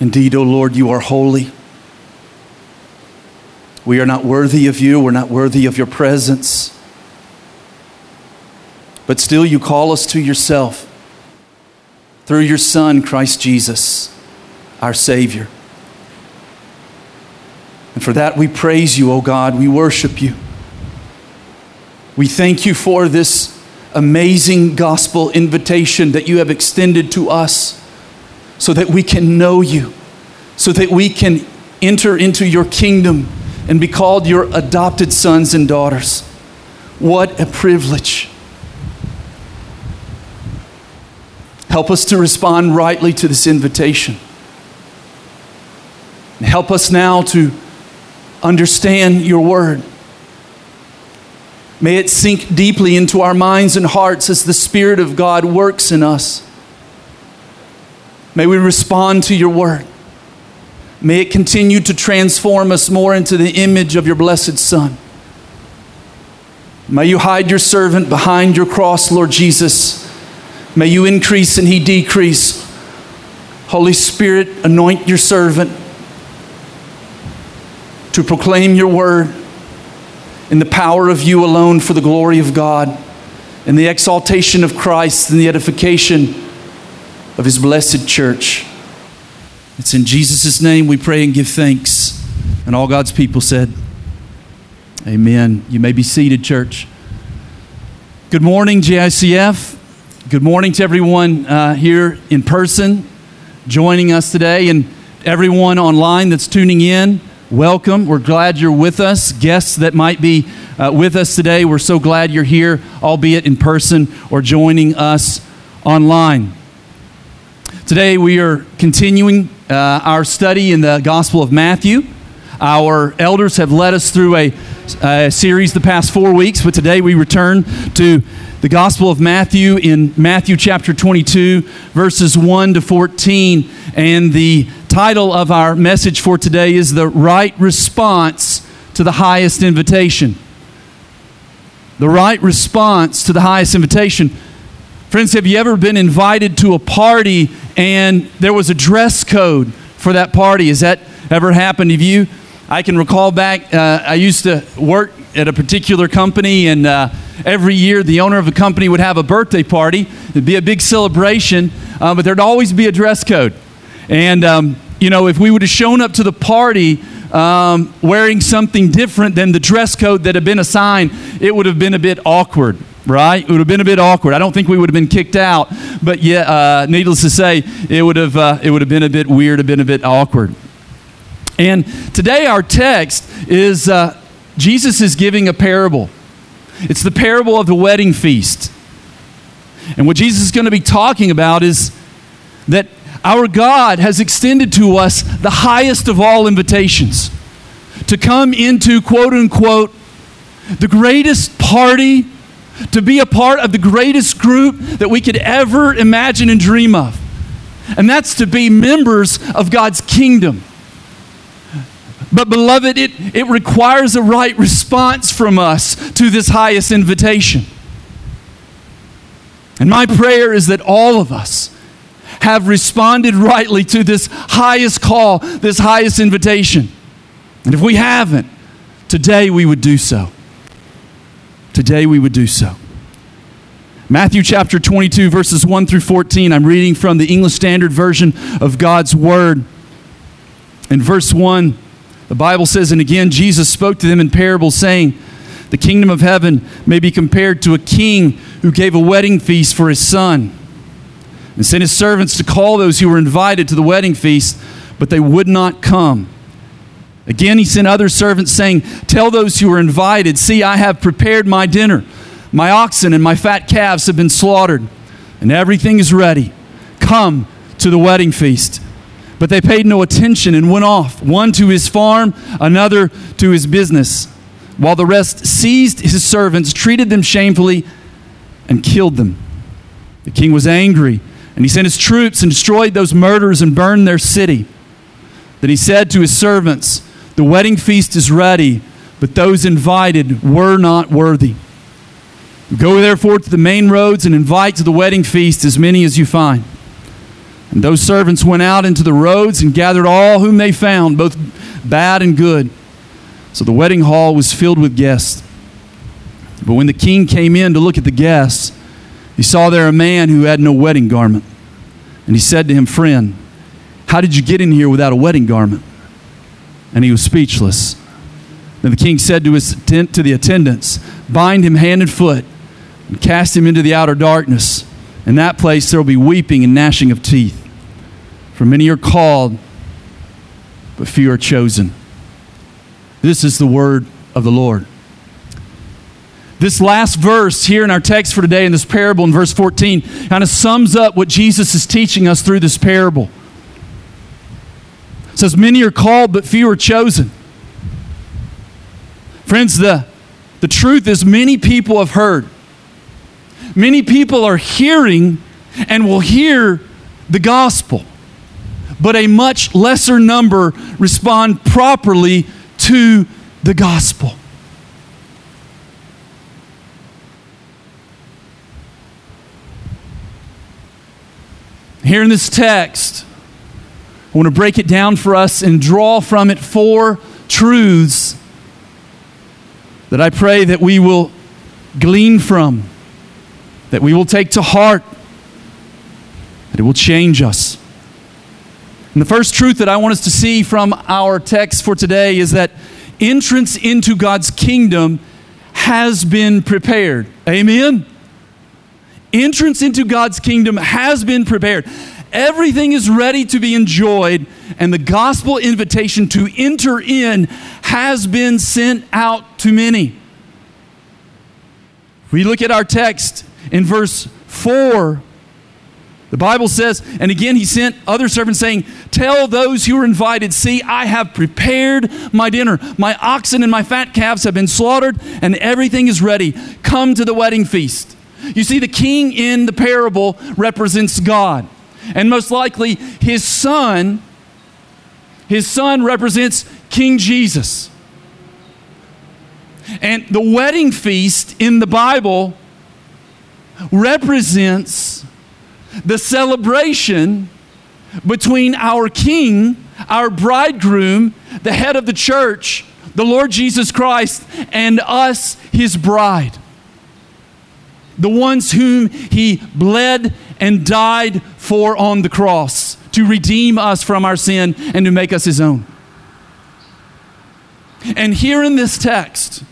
Indeed, O Lord, you are holy. We are not worthy of you. We're not worthy of your presence. But still you call us to yourself through your Son, Christ Jesus, our Savior. And for that we praise you, O God. We worship you. We thank you for this amazing gospel invitation that you have extended to us so that we can know you, so that we can enter into your kingdom and be called your adopted sons and daughters. What a privilege. Help us to respond rightly to this invitation. And help us now to understand your word. May it sink deeply into our minds and hearts as the Spirit of God works in us. May we respond to your word. May it continue to transform us more into the image of your blessed Son. May you hide your servant behind your cross, Lord Jesus. May you increase and he decrease. Holy Spirit, anoint your servant to proclaim your word in the power of you alone for the glory of God, in the exaltation of Christ, in the edification of his blessed church. It's in Jesus' name we pray and give thanks. And all God's people said, amen. You may be seated, church. Good morning, GICF. Good morning to everyone here in person joining us today, and everyone online that's tuning in. Welcome. We're glad you're with us. Guests that might be with us today, we're so glad you're here, albeit in person or joining us online. Today we are continuing our study in the Gospel of Matthew. Our elders have led us through a series the past 4 weeks, but today we return to the Gospel of Matthew in Matthew chapter 22, verses 1 to 14, and the title of our message for today is The Right Response to the Highest Invitation. The right response to the highest invitation. Friends, have you ever been invited to a party and there was a dress code for that party? Has that ever happened to you? I can recall back, I used to work at a particular company, and every year the owner of the company would have a birthday party. It'd be a big celebration, but there'd always be a dress code. And, if we would have shown up to the party wearing something different than the dress code that had been assigned, it would have been a bit awkward, right? It would have been a bit awkward. I don't think we would have been kicked out, but yeah, needless to say, it would have been a bit weird, a bit awkward. And today our text is Jesus is giving a parable. It's the parable of the wedding feast. And what Jesus is going to be talking about is that our God has extended to us the highest of all invitations to come into, quote unquote, the greatest party, to be a part of the greatest group that we could ever imagine and dream of. And that's to be members of God's kingdom. But beloved, it requires a right response from us to this highest invitation. And my prayer is that all of us have responded rightly to this highest call, this highest invitation. And if we haven't, today we would do so. Today we would do so. Matthew chapter 22, verses 1 through 14. I'm reading from the English Standard Version of God's Word. In verse 1, the Bible says, "And again, Jesus spoke to them in parables, saying, 'The kingdom of heaven may be compared to a king who gave a wedding feast for his son, and sent his servants to call those who were invited to the wedding feast, but they would not come. Again, he sent other servants, saying, Tell those who were invited, See, I have prepared my dinner. My oxen and my fat calves have been slaughtered, and everything is ready. Come to the wedding feast.' But they paid no attention and went off, one to his farm, another to his business, while the rest seized his servants, treated them shamefully, and killed them. The king was angry, and he sent his troops and destroyed those murderers and burned their city. Then he said to his servants, 'The wedding feast is ready, but those invited were not worthy. Go therefore to the main roads and invite to the wedding feast as many as you find.' And those servants went out into the roads and gathered all whom they found, both bad and good. So the wedding hall was filled with guests. But when the king came in to look at the guests, he saw there a man who had no wedding garment. And he said to him, "Friend, how did you get in here without a wedding garment?" And he was speechless. Then the king said to the attendants, "Bind him hand and foot and cast him into the outer darkness. In that place there will be weeping and gnashing of teeth. For many are called, but few are chosen." This is the word of the Lord. This last verse here in our text for today in this parable in verse 14 kind of sums up what Jesus is teaching us through this parable. It says, many are called, but few are chosen. Friends, the truth is many people have heard. Many people are hearing and will hear the gospel, but a much lesser number respond properly to the gospel. Here in this text, I want to break it down for us and draw from it four truths that I pray that we will glean from, that we will take to heart, that it will change us. And the first truth that I want us to see from our text for today is that entrance into God's kingdom has been prepared. Amen? Entrance into God's kingdom has been prepared. Everything is ready to be enjoyed, and the gospel invitation to enter in has been sent out to many. We look at our text in verse 4. The Bible says, and again he sent other servants saying, "Tell those who are invited, see, I have prepared my dinner. My oxen and my fat calves have been slaughtered, and everything is ready. Come to the wedding feast." You see, the king in the parable represents God. And most likely, his son represents King Jesus. And the wedding feast in the Bible represents the celebration between our king, our bridegroom, the head of the church, the Lord Jesus Christ, and us, his bride. The ones whom he bled and died for on the cross to redeem us from our sin and to make us his own. And here in this text,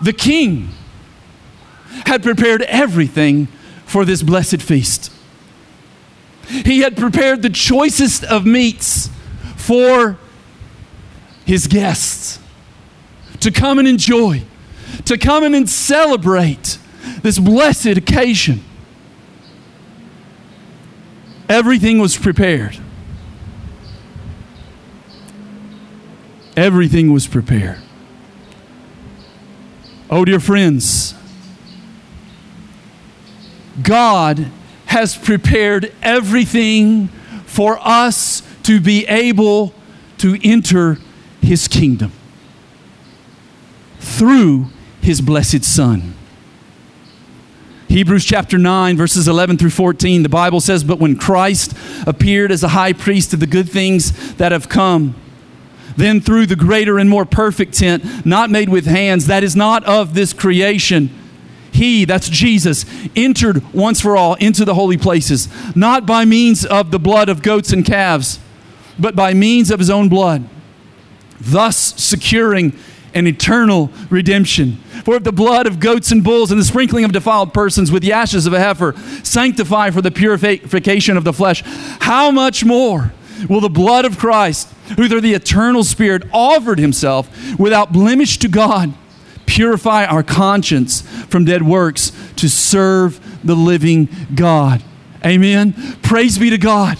the king had prepared everything for this blessed feast. He had prepared the choicest of meats for his guests to come and enjoy, to come in and celebrate this blessed occasion. Everything was prepared. Everything was prepared. Oh, dear friends, God has prepared everything for us to be able to enter his kingdom through his blessed Son. Hebrews chapter 9, verses 11 through 14, the Bible says, "But when Christ appeared as a high priest of the good things that have come, then through the greater and more perfect tent, not made with hands, that is not of this creation, he," that's Jesus, "entered once for all into the holy places, not by means of the blood of goats and calves, but by means of his own blood, thus securing and eternal redemption. For if the blood of goats and bulls and the sprinkling of defiled persons with the ashes of a heifer sanctify for the purification of the flesh, how much more will the blood of Christ, who through the eternal Spirit offered himself without blemish to God, purify our conscience from dead works to serve the living God." Amen. Praise be to God.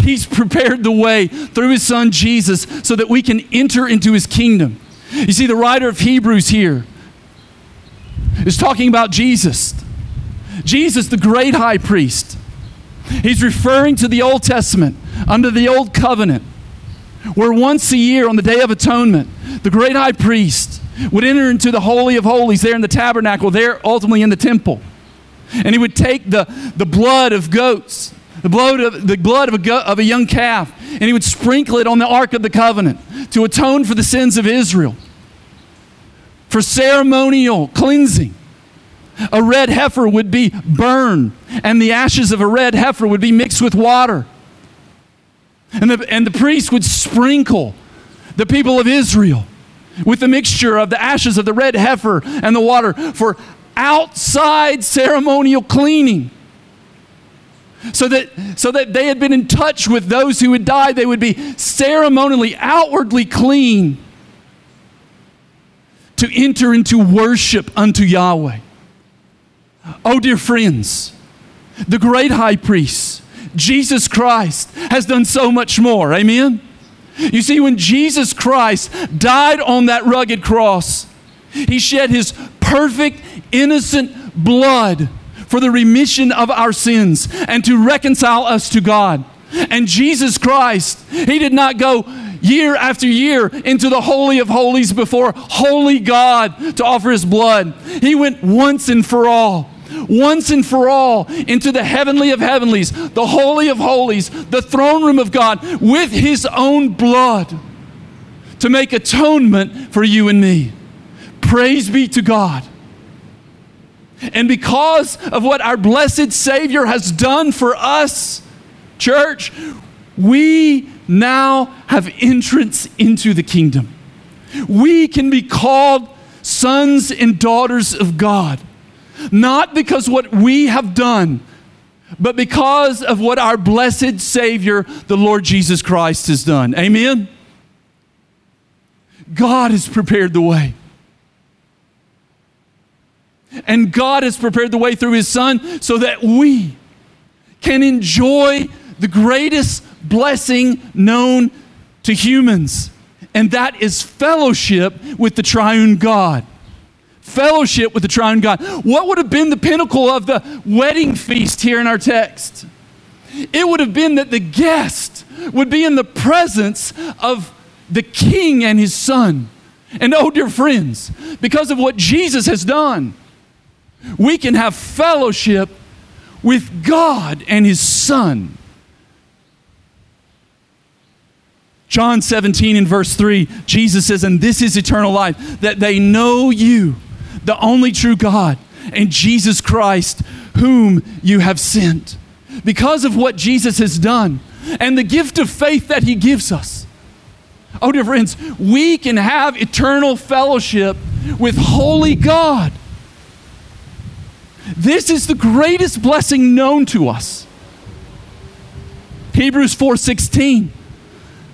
He's prepared the way through his Son Jesus so that we can enter into his kingdom. You see, the writer of Hebrews here is talking about Jesus. Jesus, the great high priest. He's referring to the Old Testament under the Old Covenant, where once a year on the Day of Atonement, the great high priest would enter into the Holy of Holies there in the tabernacle, there ultimately in the temple. And he would take the blood of goats, the blood of a young calf, and he would sprinkle it on the Ark of the Covenant to atone for the sins of Israel, for ceremonial cleansing. A red heifer would be burned, and the ashes of a red heifer would be mixed with water. And the priest would sprinkle the people of Israel with the mixture of the ashes of the red heifer and the water for outside ceremonial cleaning. So that they had been in touch with those who had died, they would be ceremonially, outwardly clean to enter into worship unto Yahweh. Oh, dear friends, the great high priest, Jesus Christ, has done so much more. Amen? You see, when Jesus Christ died on that rugged cross, he shed his perfect, innocent blood for the remission of our sins and to reconcile us to God. And Jesus Christ, he did not go year after year into the Holy of Holies before holy God to offer his blood. He went once and for all into the heavenly of heavenlies, the Holy of Holies, the throne room of God, with his own blood to make atonement for you and me. Praise be to God. And because of what our blessed Savior has done for us, church, we now have entrance into the kingdom. We can be called sons and daughters of God, not because what we have done, but because of what our blessed Savior, the Lord Jesus Christ, has done. Amen? God has prepared the way. And God has prepared the way through his Son so that we can enjoy the greatest blessing known to humans. And that is fellowship with the triune God. Fellowship with the triune God. What would have been the pinnacle of the wedding feast here in our text? It would have been that the guest would be in the presence of the King and his Son. And oh, dear friends, because of what Jesus has done, we can have fellowship with God and his Son. John 17 and verse 3, Jesus says, "And this is eternal life, that they know you, the only true God, and Jesus Christ, whom you have sent." Because of what Jesus has done and the gift of faith that he gives us, oh, dear friends, we can have eternal fellowship with holy God. This is the greatest blessing known to us. Hebrews 4:16.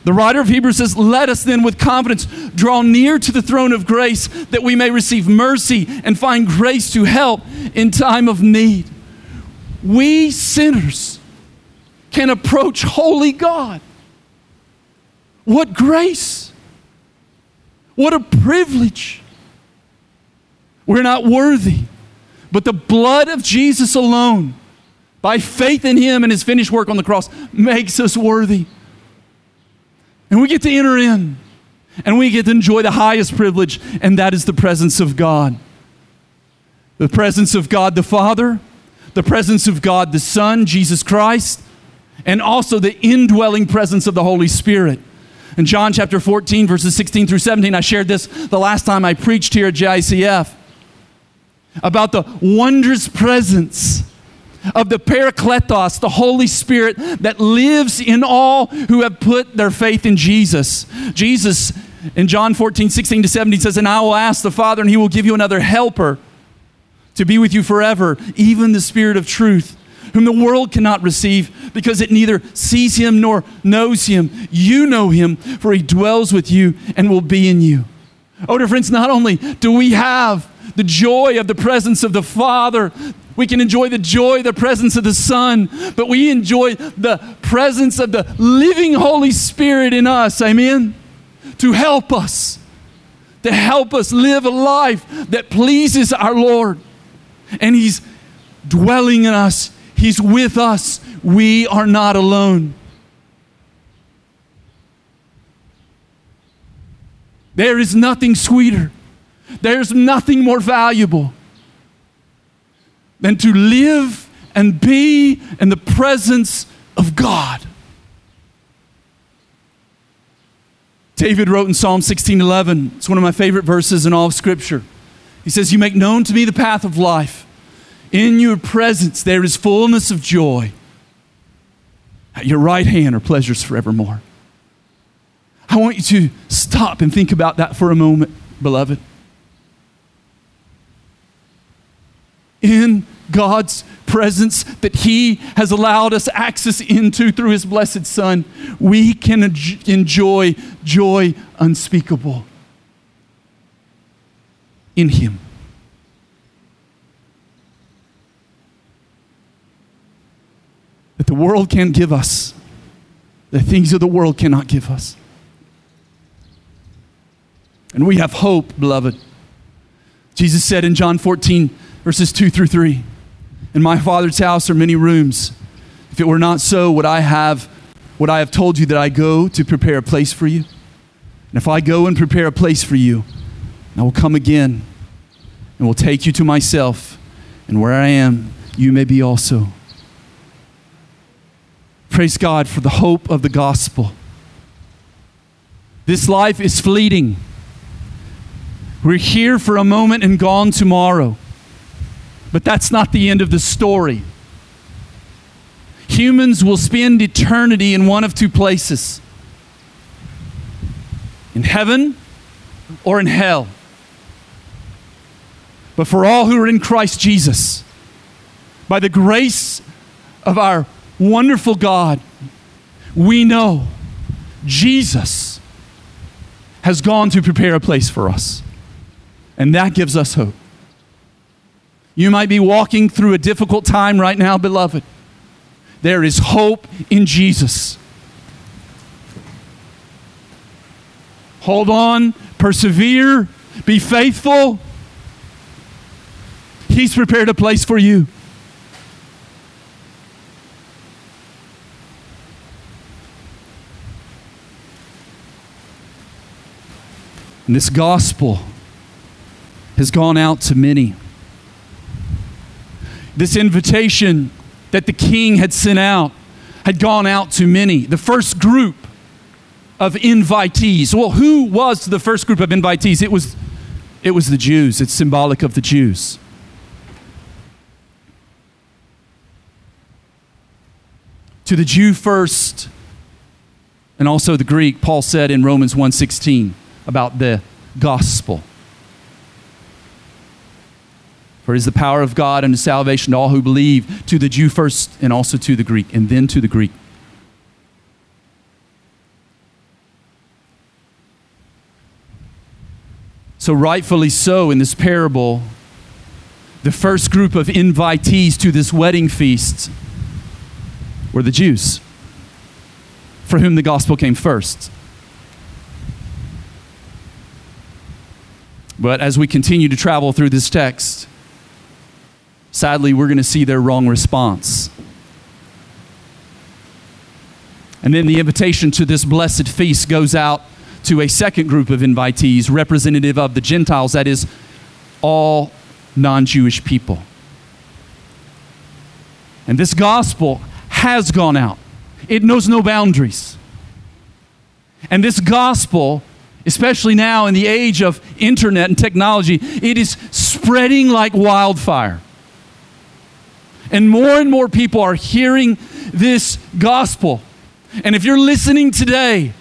The writer of Hebrews says, "Let us then with confidence draw near to the throne of grace that we may receive mercy and find grace to help in time of need." We sinners can approach holy God. What grace! What a privilege! We're not worthy. But the blood of Jesus alone, by faith in him and his finished work on the cross, makes us worthy. And we get to enter in, and we get to enjoy the highest privilege, and that is the presence of God. The presence of God the Father, the presence of God the Son, Jesus Christ, and also the indwelling presence of the Holy Spirit. In John chapter 14, verses 16 through 17, I shared this the last time I preached here at GICF, about the wondrous presence of the Parakletos, the Holy Spirit that lives in all who have put their faith in Jesus. Jesus in John 14, 16 to 17 says, "And I will ask the Father, and he will give you another helper to be with you forever, even the Spirit of truth, whom the world cannot receive, because it neither sees him nor knows him. You know him, for he dwells with you and will be in you." Oh, dear friends, not only do we have the joy of the presence of the Father, we can enjoy the joy of the presence of the Son, but we enjoy the presence of the living Holy Spirit in us, amen, to help us live a life that pleases our Lord. And he's dwelling in us. He's with us. We are not alone. There is nothing sweeter. There's nothing more valuable than to live and be in the presence of God. David wrote in Psalm 16:11. It's one of my favorite verses in all of Scripture. He says, "You make known to me the path of life. In your presence there is fullness of joy. At your right hand are pleasures forevermore." I want you to stop and think about that for a moment, beloved. In God's presence that He has allowed us access into through His blessed Son, we can enjoy joy unspeakable in Him. That the world can't give us, the things of the world cannot give us. And we have hope, beloved. Jesus said in John 14, verses 2 through 3, "In my Father's house are many rooms. If it were not so, would I have told you that I go to prepare a place for you? And if I go and prepare a place for you, I will come again and will take you to myself. And where I am, you may be also." Praise God for the hope of the gospel. This life is fleeting. We're here for a moment and gone tomorrow. But that's not the end of the story. Humans will spend eternity in one of two places: in heaven or in hell. But for all who are in Christ Jesus, by the grace of our wonderful God, we know Jesus has gone to prepare a place for us. And that gives us hope. You might be walking through a difficult time right now, beloved. There is hope in Jesus. Hold on, persevere, be faithful. He's prepared a place for you. And this gospel has gone out to many. This invitation that the king had sent out had gone out to many. The first group of invitees. Well, who was the first group of invitees? It was the Jews. It's symbolic of the Jews. To the Jew first, and also the Greek, Paul said in Romans 1:16 about the gospel. "For it is the power of God unto salvation to all who believe, to the Jew first and also to the Greek," and then to the Greek. So rightfully so, in this parable, the first group of invitees to this wedding feast were the Jews, for whom the gospel came first. But as we continue to travel through this text, sadly, we're going to see their wrong response. And then the invitation to this blessed feast goes out to a second group of invitees, representative of the Gentiles, that is, all non-Jewish people. And this gospel has gone out. It knows no boundaries. And this gospel, especially now in the age of internet and technology, it is spreading like wildfire. And more people are hearing this gospel. And if you're listening today,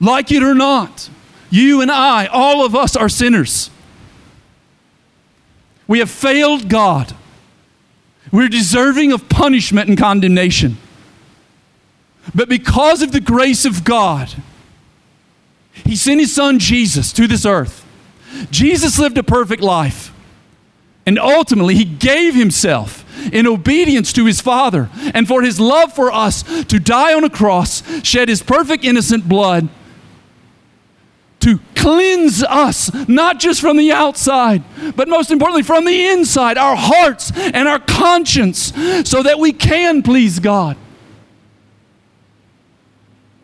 like it or not, you and I, all of us, are sinners. We have failed God. We're deserving of punishment and condemnation. But because of the grace of God, He sent His Son Jesus to this earth. Jesus lived a perfect life. And ultimately, He gave Himself in obedience to His Father, and for His love for us, to die on a cross, shed His perfect innocent blood to cleanse us, not just from the outside, but most importantly from the inside, our hearts and our conscience, so that we can please God.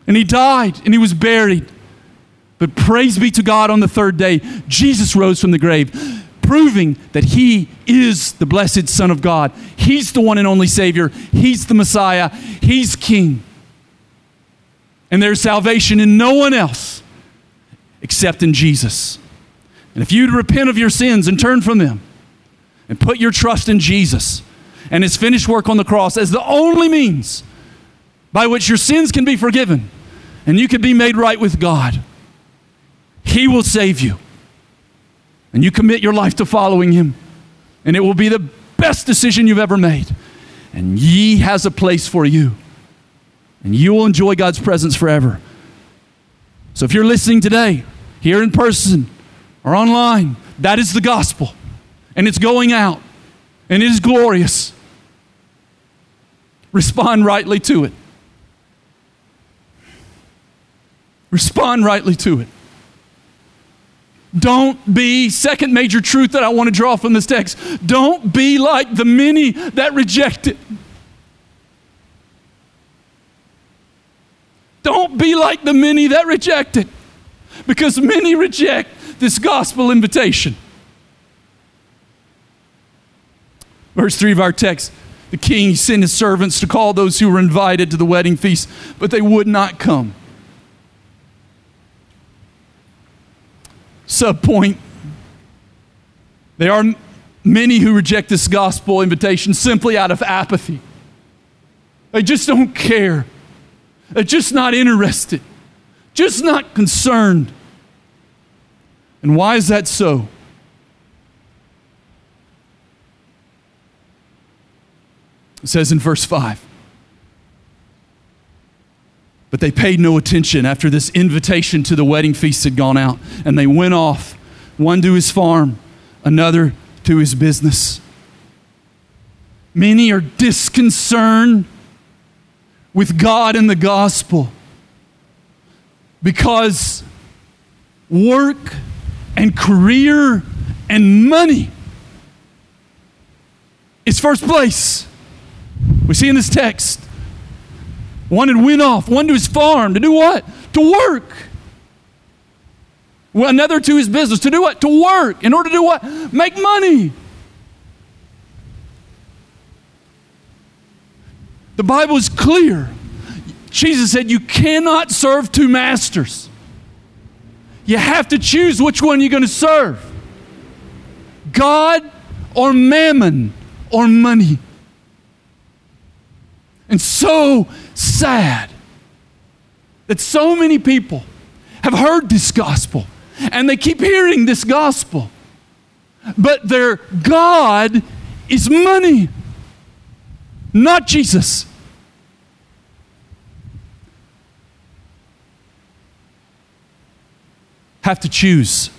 And He died and He was buried. But praise be to God, on the third day, Jesus rose from the grave. proving that he is the blessed Son of God. He's the one and only Savior. He's the Messiah. He's King. And there's salvation in no one else except in Jesus. And if you'd repent of your sins and turn from them and put your trust in Jesus and his finished work on the cross as the only means by which your sins can be forgiven and you can be made right with God, he will save you. And you commit your life to following him, and it will be the best decision you've ever made. And he has a place for you, and you will enjoy God's presence forever. So if you're listening today, here in person or online, that is the gospel, and it's going out, and it is glorious. Respond rightly to it. Respond rightly to it. Don't be, second major truth that I want to draw from this text, don't be like the many that reject it. Don't be like the many that reject it, because many reject this gospel invitation. Verse 3 of our text, the king sent his servants to call those who were invited to the wedding feast, but they would not come. Subpoint, there are many who reject this gospel invitation simply out of apathy. They just don't care. They're just not interested, just not concerned. And why is that so? It says in verse 5, but they paid no attention after this invitation to the wedding feast had gone out, and they went off, one to his farm, another to his business. Many are disconcerted with God and the gospel because work and career and money is first place. We see in this text, one had went off, one to his farm, to do what? To work. Another to his business, to do what? To work. In order to do what? Make money. The Bible is clear. Jesus said you cannot serve two masters. You have to choose which one you're going to serve. God or mammon or money. And so sad that so many people have heard this gospel and they keep hearing this gospel, but their God is money, not Jesus. Have to choose.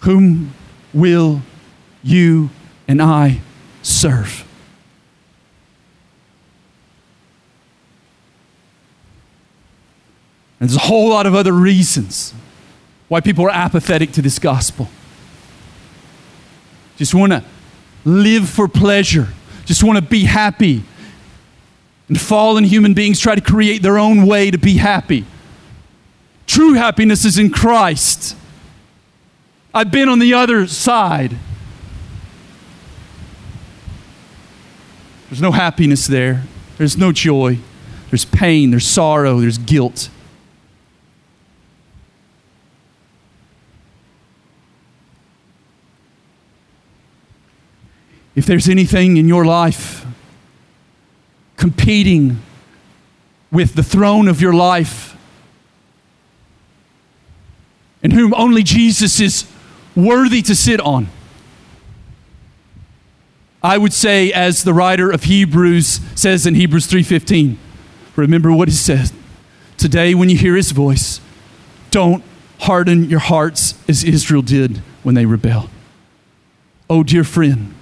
Whom will you and I serve? And there's a whole lot of other reasons why people are apathetic to this gospel. Just want to live for pleasure. Just want to be happy. And fallen human beings try to create their own way to be happy. True happiness is in Christ. I've been on the other side. There's no happiness there. There's no joy. There's pain. There's sorrow. There's guilt. If there's anything in your life competing with the throne of your life, in whom only Jesus is worthy to sit on, I would say, as the writer of Hebrews says in Hebrews 3:15, remember what he said. Today, when you hear his voice, don't harden your hearts as Israel did when they rebelled. Oh, dear friend,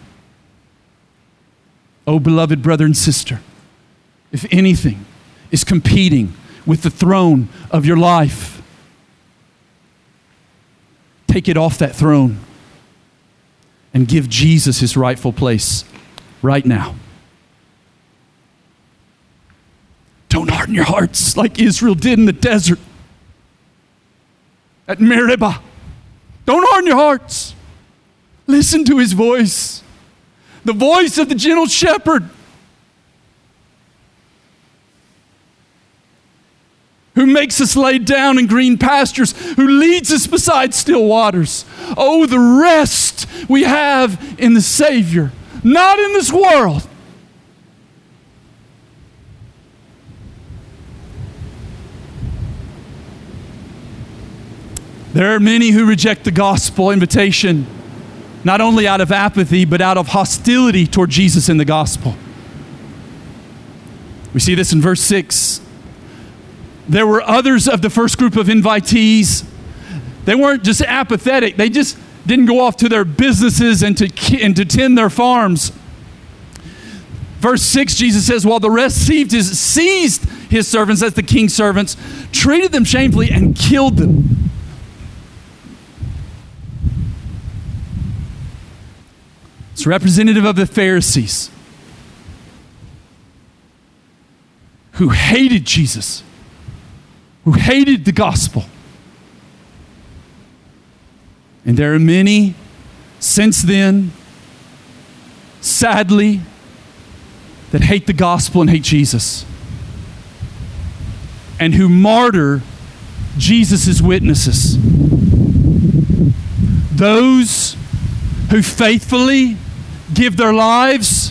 oh, beloved brother and sister, if anything is competing with the throne of your life, take it off that throne and give Jesus his rightful place right now. Don't harden your hearts like Israel did in the desert at Meribah. Don't harden your hearts. Listen to his voice. The voice of the gentle shepherd who makes us lay down in green pastures, who leads us beside still waters. Oh, the rest we have in the Savior, not in this world. There are many who reject the gospel invitation, not only out of apathy, but out of hostility toward Jesus in the gospel. We see this in verse 6. There were others of the first group of invitees. They weren't just apathetic. They just didn't go off to their businesses and to tend their farms. Verse 6, Jesus says, while the rest seized his servants, that's the king's servants, treated them shamefully and killed them. It's representative of the Pharisees who hated Jesus, who hated the gospel. And there are many since then, sadly, that hate the gospel and hate Jesus, and who martyr Jesus' witnesses. Those who faithfully give their lives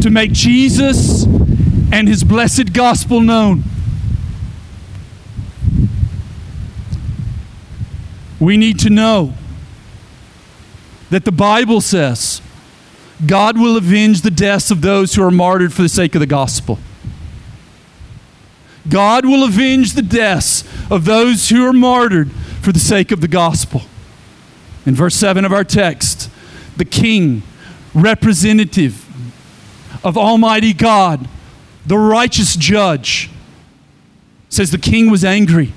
to make Jesus and his blessed gospel known. We need to know that the Bible says God will avenge the deaths of those who are martyred for the sake of the gospel. God will avenge the deaths of those who are martyred for the sake of the gospel. In verse 7 of our text, the king, representative of Almighty God, the righteous judge, says the king was angry.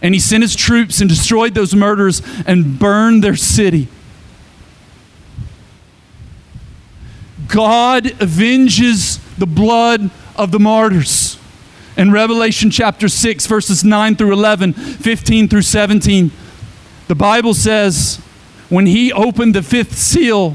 And he sent his troops and destroyed those murderers and burned their city. God avenges the blood of the martyrs. In Revelation chapter 6, verses 9 through 11, 15 through 17, the Bible says, when he opened the fifth seal,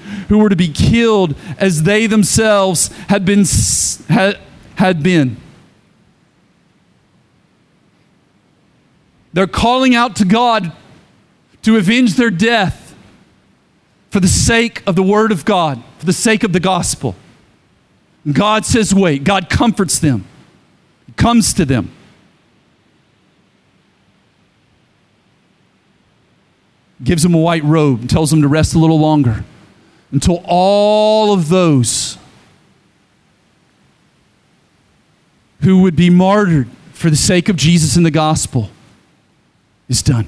who were to be killed as they themselves had been. They're calling out to God to avenge their death for the sake of the word of God, for the sake of the gospel. God says, wait. God comforts them. He comes to them. Gives them a white robe and tells them to rest a little longer until all of those who would be martyred for the sake of Jesus and the gospel is done.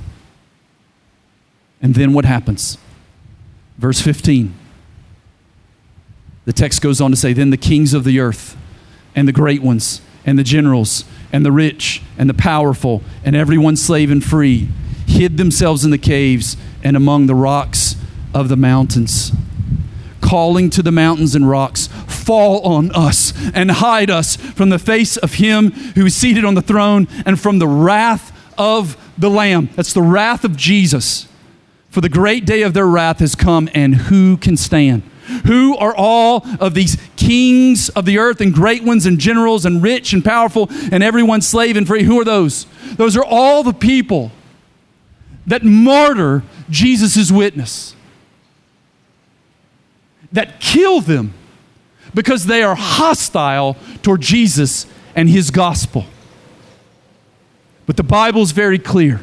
And then what happens? Verse 15. The text goes on to say, then the kings of the earth and the great ones and the generals and the rich and the powerful and everyone slave and free hid themselves in the caves and among the rocks of the mountains, calling to the mountains and rocks, fall on us and hide us from the face of him who is seated on the throne and from the wrath of the Lamb. That's the wrath of Jesus. For the great day of their wrath has come, and who can stand? Who are all of these kings of the earth and great ones and generals and rich and powerful and everyone slave and free? Who are those? Those are all the people that martyr Jesus' witness, that kill them because they are hostile toward Jesus and his gospel. But the Bible's very clear.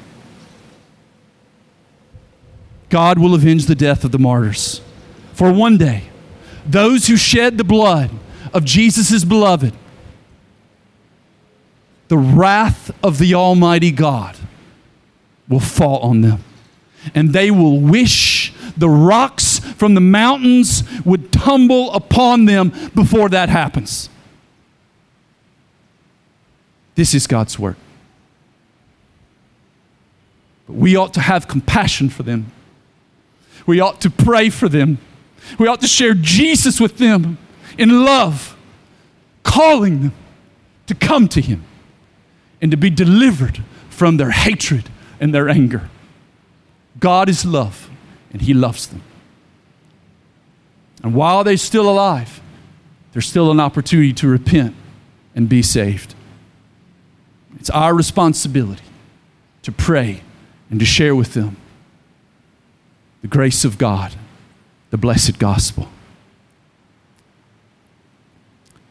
God will avenge the death of the martyrs. For one day, those who shed the blood of Jesus' beloved, the wrath of the Almighty God will fall on them. And they will wish the rocks from the mountains would tumble upon them before that happens. This is God's word. But we ought to have compassion for them. We ought to pray for them. We ought to share Jesus with them in love, calling them to come to him and to be delivered from their hatred and their anger. God is love, and he loves them. And while they're still alive, there's still an opportunity to repent and be saved. It's our responsibility to pray and to share with them the grace of God, the blessed gospel.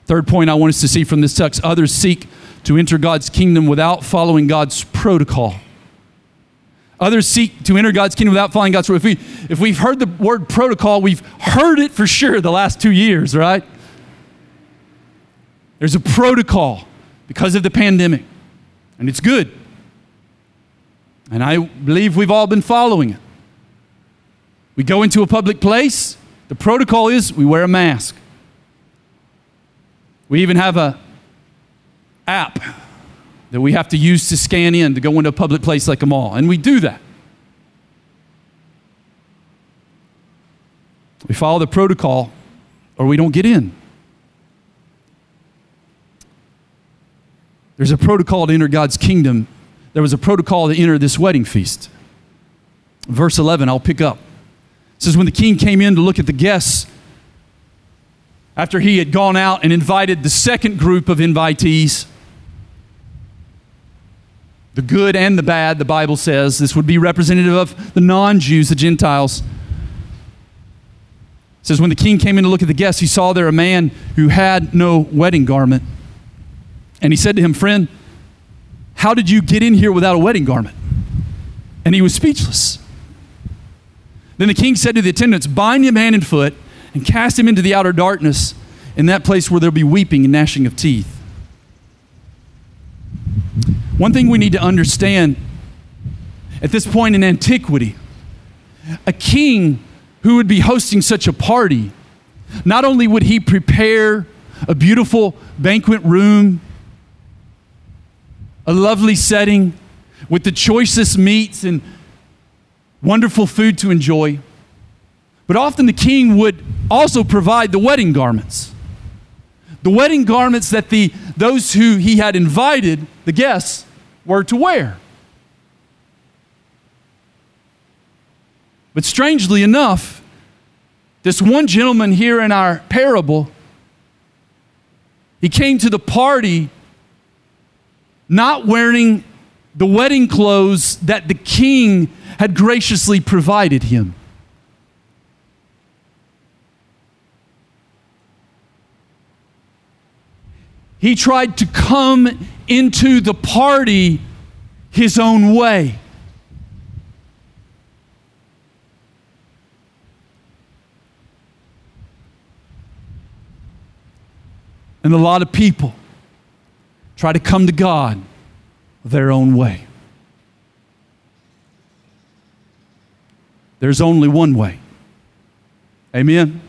Third point I want us to see from this text, others seek to enter God's kingdom without following God's protocol. Others seek to enter God's kingdom without following God's protocol. If we've heard the word protocol, we've heard it for sure the last 2 years, right? There's a protocol because of the pandemic, and it's good. And I believe we've all been following it. We go into a public place. The protocol is we wear a mask. We even have an app that we have to use to scan in to go into a public place like a mall, and we do that. We follow the protocol or we don't get in. There's a protocol to enter God's kingdom. There was a protocol to enter this wedding feast. Verse 11, I'll pick up. It says, when the king came in to look at the guests, after he had gone out and invited the second group of invitees, the good and the bad, the Bible says, this would be representative of the non-Jews, the Gentiles. It says, when the king came in to look at the guests, he saw there a man who had no wedding garment. And he said to him, friend, how did you get in here without a wedding garment? And he was speechless. Then the king said to the attendants, bind him hand and foot and cast him into the outer darkness, in that place where there'll be weeping and gnashing of teeth. One thing we need to understand, at this point in antiquity, a king who would be hosting such a party, not only would he prepare a beautiful banquet room, a lovely setting with the choicest meats and wonderful food to enjoy. But often the king would also provide the wedding garments. The wedding garments that those who he had invited, the guests, were to wear. But strangely enough, this one gentleman here in our parable, he came to the party not wearing the wedding clothes that the king had graciously provided him. He tried to come into the party his own way. And a lot of people try to come to God their own way. There's only one way. Amen?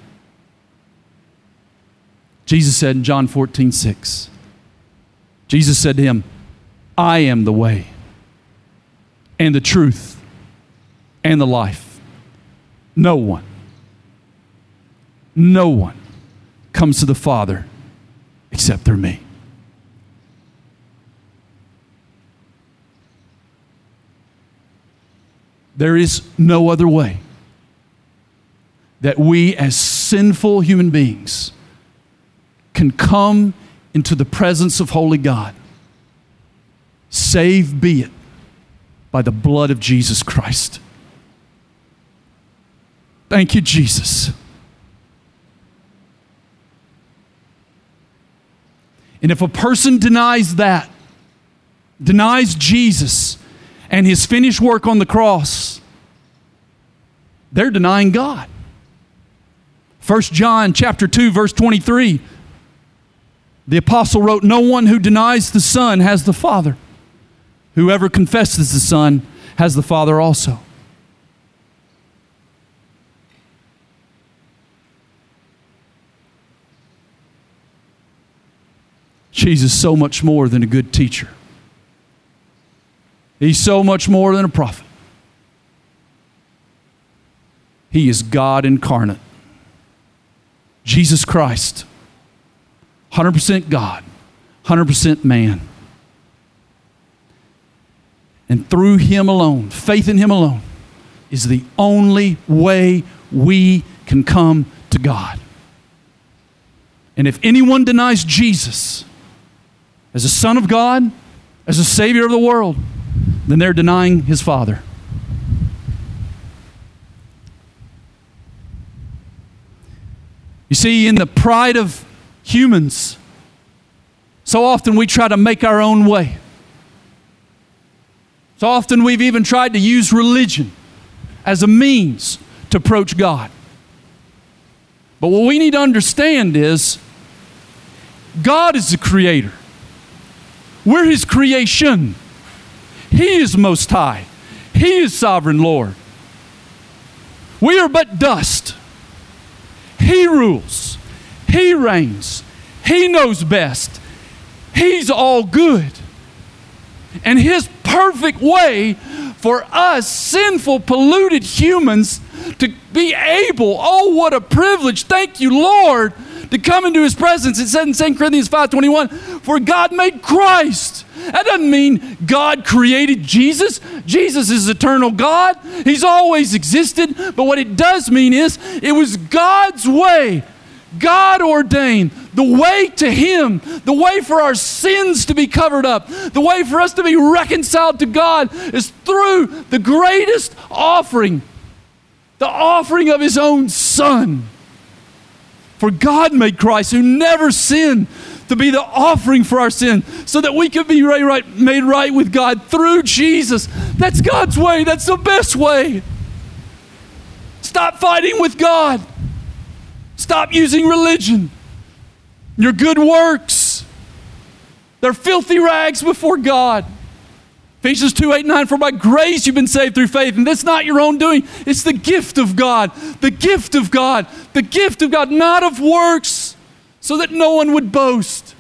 Jesus said in John 14:6, Jesus said to him, I am the way and the truth and the life. No one comes to the Father except through me. There is no other way that we as sinful human beings can come into the presence of holy God, save be it by the blood of Jesus Christ. Thank you, Jesus. And if a person denies that, denies Jesus and his finished work on the cross, they're denying God. 1 John chapter 2, verse 23, the apostle wrote, no one who denies the Son has the Father. Whoever confesses the Son has the Father also. Jesus is so much more than a good teacher. He's so much more than a prophet. He is God incarnate. Jesus Christ, 100% God, 100% man. And through Him alone, faith in Him alone, is the only way we can come to God. And if anyone denies Jesus as a Son of God, as a Savior of the world, then they're denying His Father. You see, in the pride of humans, so often we try to make our own way. So often we've even tried to use religion as a means to approach God. But what we need to understand is God is the creator. We're His creation. He is Most High. He is Sovereign Lord. We are but dust. He rules. He reigns. He knows best. He's all good. And His perfect way for us sinful, polluted humans to be able, oh, what a privilege, thank you, Lord, to come into His presence. It said in 2 Corinthians 5:21, for God made Christ. That doesn't mean God created Jesus. Jesus is eternal God. He's always existed. But what it does mean is it was God's way, God ordained, the way to Him, the way for our sins to be covered up, the way for us to be reconciled to God is through the greatest offering, the offering of His own Son. For God made Christ, who never sinned, to be the offering for our sin so that we could be made right with God through Jesus. That's God's way. That's the best way. Stop fighting with God. Stop using religion. Your good works, they're filthy rags before God. Ephesians 2:8-9, for by grace you've been saved through faith, and that's not your own doing. It's the gift of God, the gift of God, the gift of God, not of works, so that no one would boast.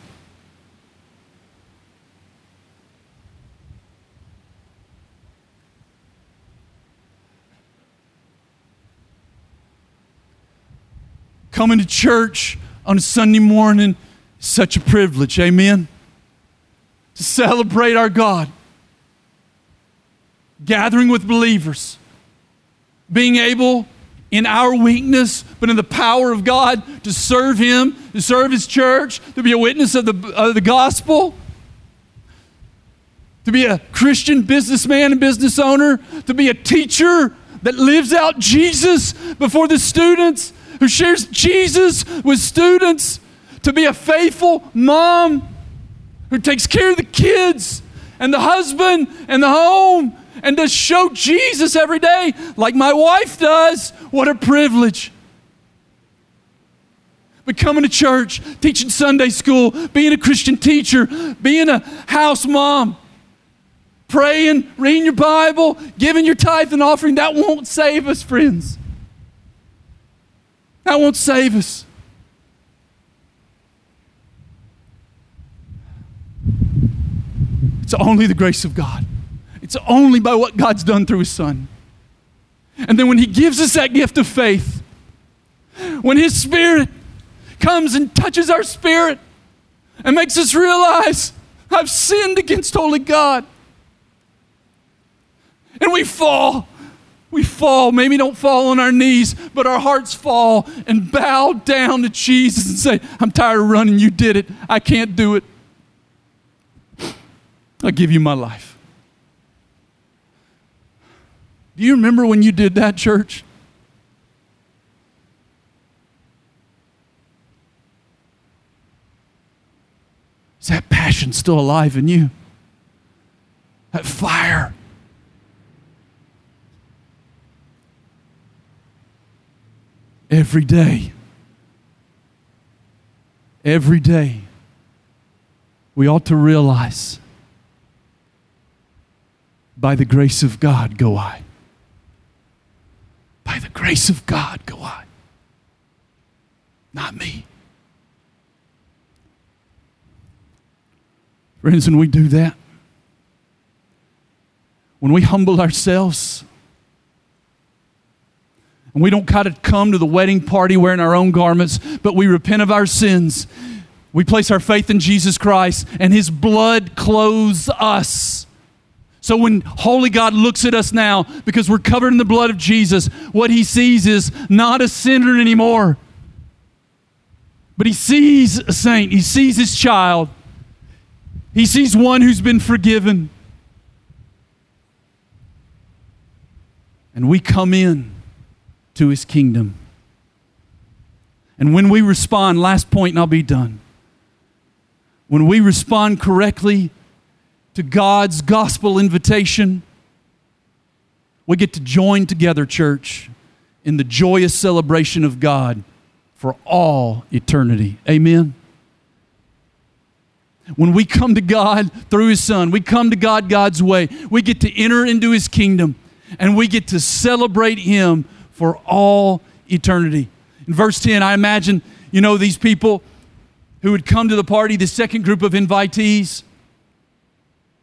Coming to church on a Sunday morning is such a privilege, amen? To celebrate our God. Gathering with believers, being able in our weakness, but in the power of God to serve Him, to serve His church, to be a witness of the gospel, to be a Christian businessman and business owner, to be a teacher that lives out Jesus before the students, who shares Jesus with students, to be a faithful mom who takes care of the kids and the husband and the home, and to show Jesus every day like my wife does. What a privilege. But coming to church, teaching Sunday school, being a Christian teacher, being a house mom, praying, reading your Bible, giving your tithe and offering, that won't save us, friends. That won't save us. It's only the grace of God. It's only by what God's done through His Son. And then when He gives us that gift of faith, when His Spirit comes and touches our spirit and makes us realize, I've sinned against holy God. And we fall. We fall. Maybe don't fall on our knees, but our hearts fall and bow down to Jesus and say, I'm tired of running. You did it. I can't do it. I give you my life. Do you remember when you did that, church? Is that passion still alive in you? That fire? Every day. Every day. We ought to realize, by the grace of God go I. By the grace of God go I. Not me. Friends, when we do that, when we humble ourselves, and we don't kind of come to the wedding party wearing our own garments, but we repent of our sins. We place our faith in Jesus Christ, and His blood clothes us. So when holy God looks at us now, because we're covered in the blood of Jesus, what He sees is not a sinner anymore. But He sees a saint. He sees His child. He sees one who's been forgiven. And we come in to His kingdom. And when we respond, last point and I'll be done. When we respond correctly to God's gospel invitation, we get to join together, church, in the joyous celebration of God for all eternity. Amen? When we come to God through His Son, we come to God God's way, we get to enter into His kingdom, and we get to celebrate Him for all eternity. In verse 10, I imagine, these people who would come to the party, the second group of invitees,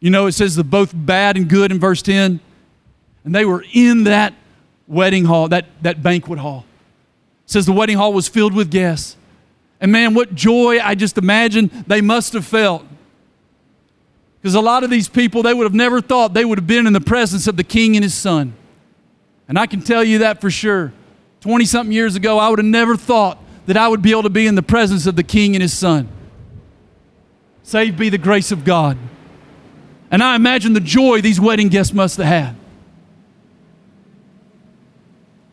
it says the both bad and good in verse 10, and they were in that wedding hall, that banquet hall. It says the wedding hall was filled with guests. And man, what joy I just imagine they must have felt. Because a lot of these people, they would have never thought they would have been in the presence of the King and His Son. And I can tell you that for sure. 20-something years ago, I would have never thought that I would be able to be in the presence of the King and His Son. Saved be the grace of God. And I imagine the joy these wedding guests must have had.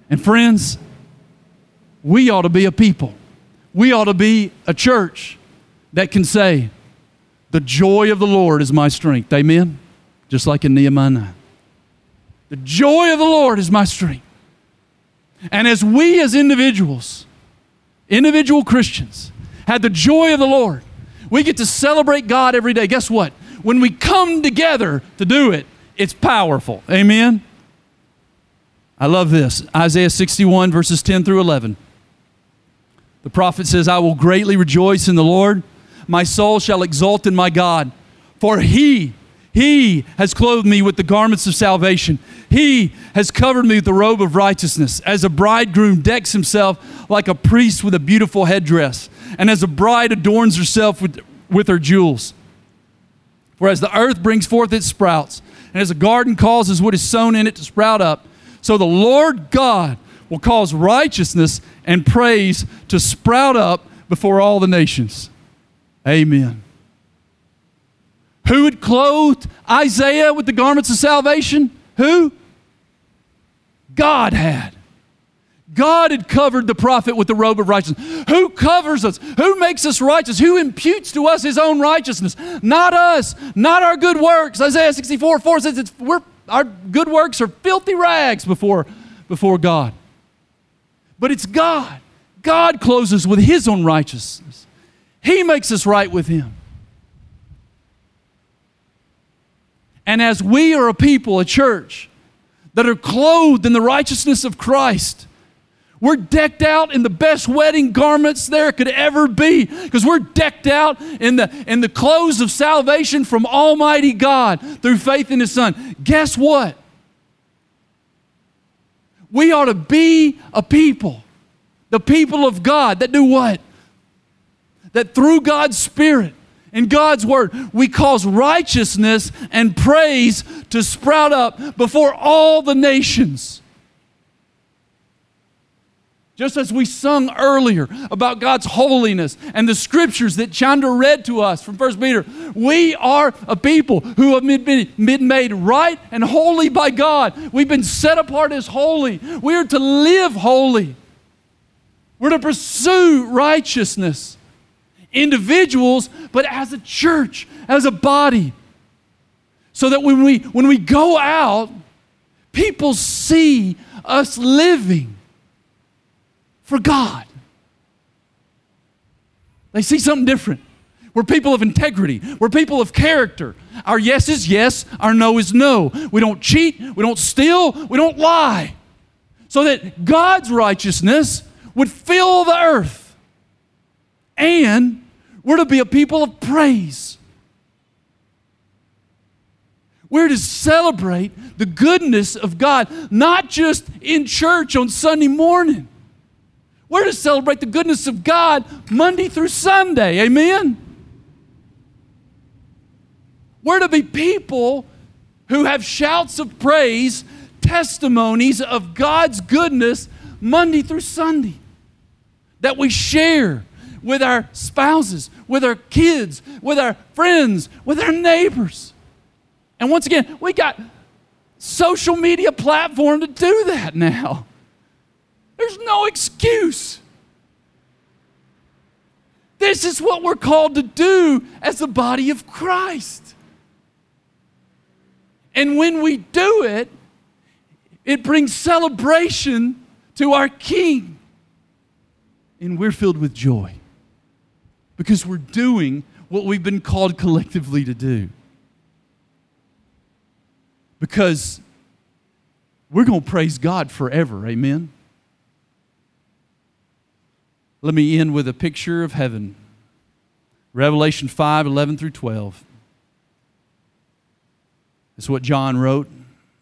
And friends, we ought to be a people. We ought to be a church that can say, the joy of the Lord is my strength. Amen? Just like in Nehemiah 9. The joy of the Lord is my strength. And as we as individuals, individual Christians, had the joy of the Lord, we get to celebrate God every day. Guess what? When we come together to do it, it's powerful. Amen? I love this. Isaiah 61, verses 10 through 11. The prophet says, I will greatly rejoice in the Lord. My soul shall exult in my God. For He has clothed me with the garments of salvation. He has covered me with the robe of righteousness. As a bridegroom decks himself like a priest with a beautiful headdress, and as a bride adorns herself with her jewels. For as the earth brings forth its sprouts, and as a garden causes what is sown in it to sprout up, so the Lord God will cause righteousness and praise to sprout up before all the nations. Amen. Who had clothed Isaiah with the garments of salvation? Who? God had. God had covered the prophet with the robe of righteousness. Who covers us? Who makes us righteous? Who imputes to us His own righteousness? Not us, not our good works. Isaiah 64:4 says our good works are filthy rags before God. But it's God. God clothes us with His own righteousness. He makes us right with Him. And as we are a people, a church, that are clothed in the righteousness of Christ, we're decked out in the best wedding garments there could ever be, because we're decked out in the clothes of salvation from Almighty God through faith in His Son. Guess what? We ought to be a people, the people of God, that do what? That through God's Spirit, in God's Word, we cause righteousness and praise to sprout up before all the nations. Just as we sung earlier about God's holiness and the scriptures that Chandra read to us from 1 Peter, we are a people who have been made right and holy by God. We've been set apart as holy. We are to live holy. We're to pursue righteousness. Individuals, but as a church, as a body, so that when we go out, people see us living for God. They see something different. We're people of integrity. We're people of character. Our yes is yes, our no is no. We don't cheat, we don't steal, we don't lie, so that God's righteousness would fill the earth. And we're to be a people of praise. We're to celebrate the goodness of God, not just in church on Sunday morning. We're to celebrate the goodness of God Monday through Sunday. Amen? We're to be people who have shouts of praise, testimonies of God's goodness Monday through Sunday that we share with our spouses, with our kids, with our friends, with our neighbors. And once again, we got social media platform to do that now. There's no excuse. This is what we're called to do as the body of Christ. And when we do it, it brings celebration to our King. And we're filled with joy because we're doing what we've been called collectively to do. Because we're going to praise God forever, amen? Let me end with a picture of heaven. Revelation 5:11 through 12. That's what John wrote.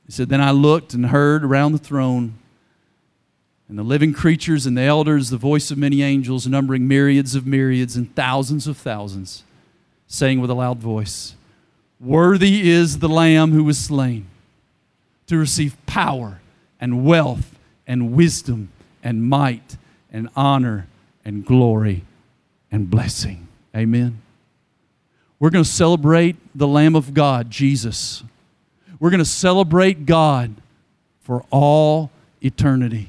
He said, "Then I looked and heard around the throne and the living creatures and the elders, the voice of many angels, numbering myriads of myriads and thousands of thousands, saying with a loud voice, 'Worthy is the Lamb who was slain to receive power and wealth and wisdom and might and honor and glory and blessing.'" Amen. We're going to celebrate the Lamb of God, Jesus. We're going to celebrate God for all eternity.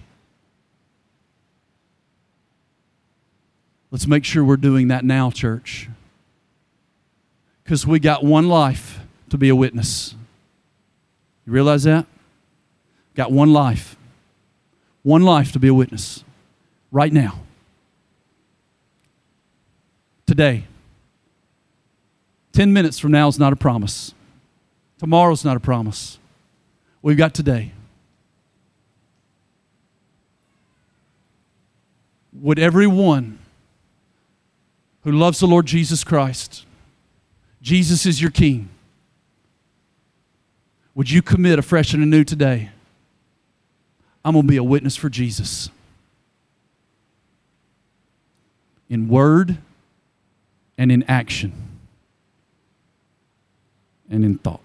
Let's make sure we're doing that now, church. Because we got one life to be a witness. You realize that? Got one life. One life to be a witness. Right now. Today. 10 minutes from now is not a promise. Tomorrow's not a promise. We've got today. Would everyone who loves the Lord Jesus Christ, Jesus is your King, would you commit afresh and anew today? I'm going to be a witness for Jesus. In word and in action and in thought.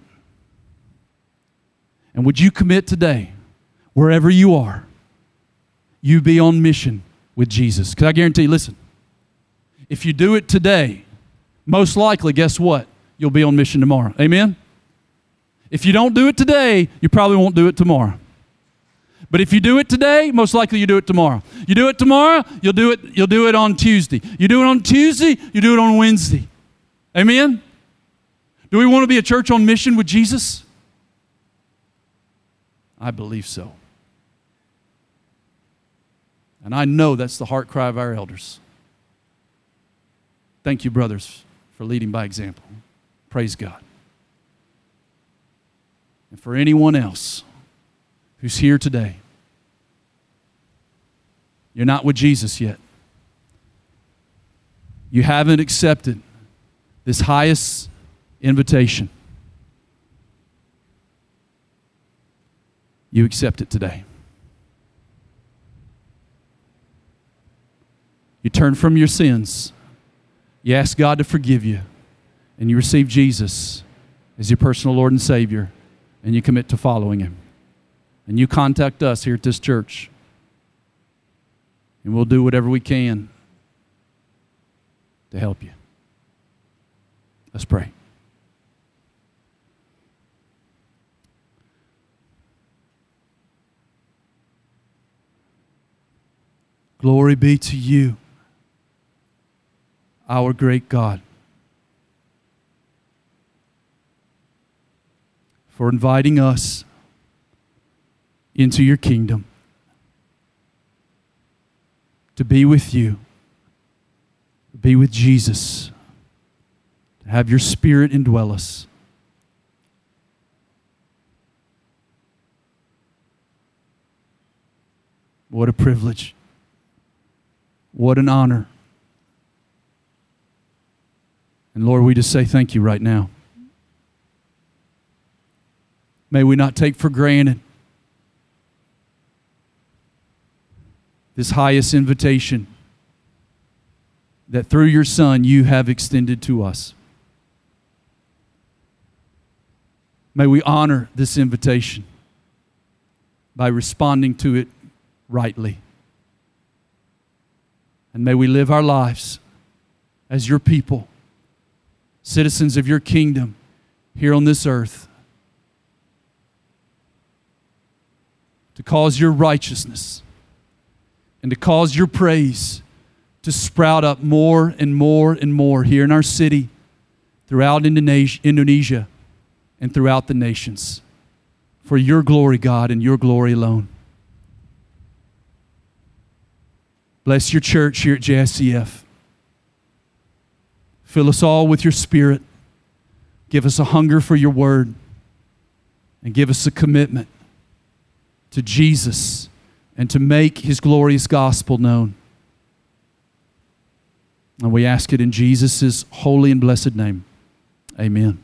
And would you commit today, wherever you are, you be on mission with Jesus? Because I guarantee you, listen, if you do it today, most likely, guess what? You'll be on mission tomorrow. Amen? If you don't do it today, you probably won't do it tomorrow. But if you do it today, most likely you do it tomorrow. You do it tomorrow, you'll do it on Tuesday. You do it on Tuesday, you do it on Wednesday. Amen? Do we want to be a church on mission with Jesus? I believe so. And I know that's the heart cry of our elders. Thank you, brothers, for leading by example. Praise God. And for anyone else who's here today, you're not with Jesus yet. You haven't accepted this highest invitation. You accept it today. You turn from your sins. You ask God to forgive you, and you receive Jesus as your personal Lord and Savior, and you commit to following Him. And you contact us here at this church, and we'll do whatever we can to help you. Let's pray. Glory be to you, our great God, for inviting us into your kingdom to be with you, to be with Jesus, to have your Spirit indwell us. What a privilege. What an honor. And Lord, we just say thank you right now. may we not take for granted this highest invitation that through your Son you have extended to us. May we honor this invitation by responding to it rightly. And may we live our lives as your people, citizens of your kingdom here on this earth, to cause your righteousness and to cause your praise to sprout up more and more and more here in our city, throughout Indonesia, and throughout the nations, for your glory, God, and your glory alone. Bless your church here at GICF. Fill us all with your Spirit. Give us a hunger for your word, and give us a commitment to Jesus and to make his glorious gospel known. And we ask it in Jesus' holy and blessed name. Amen.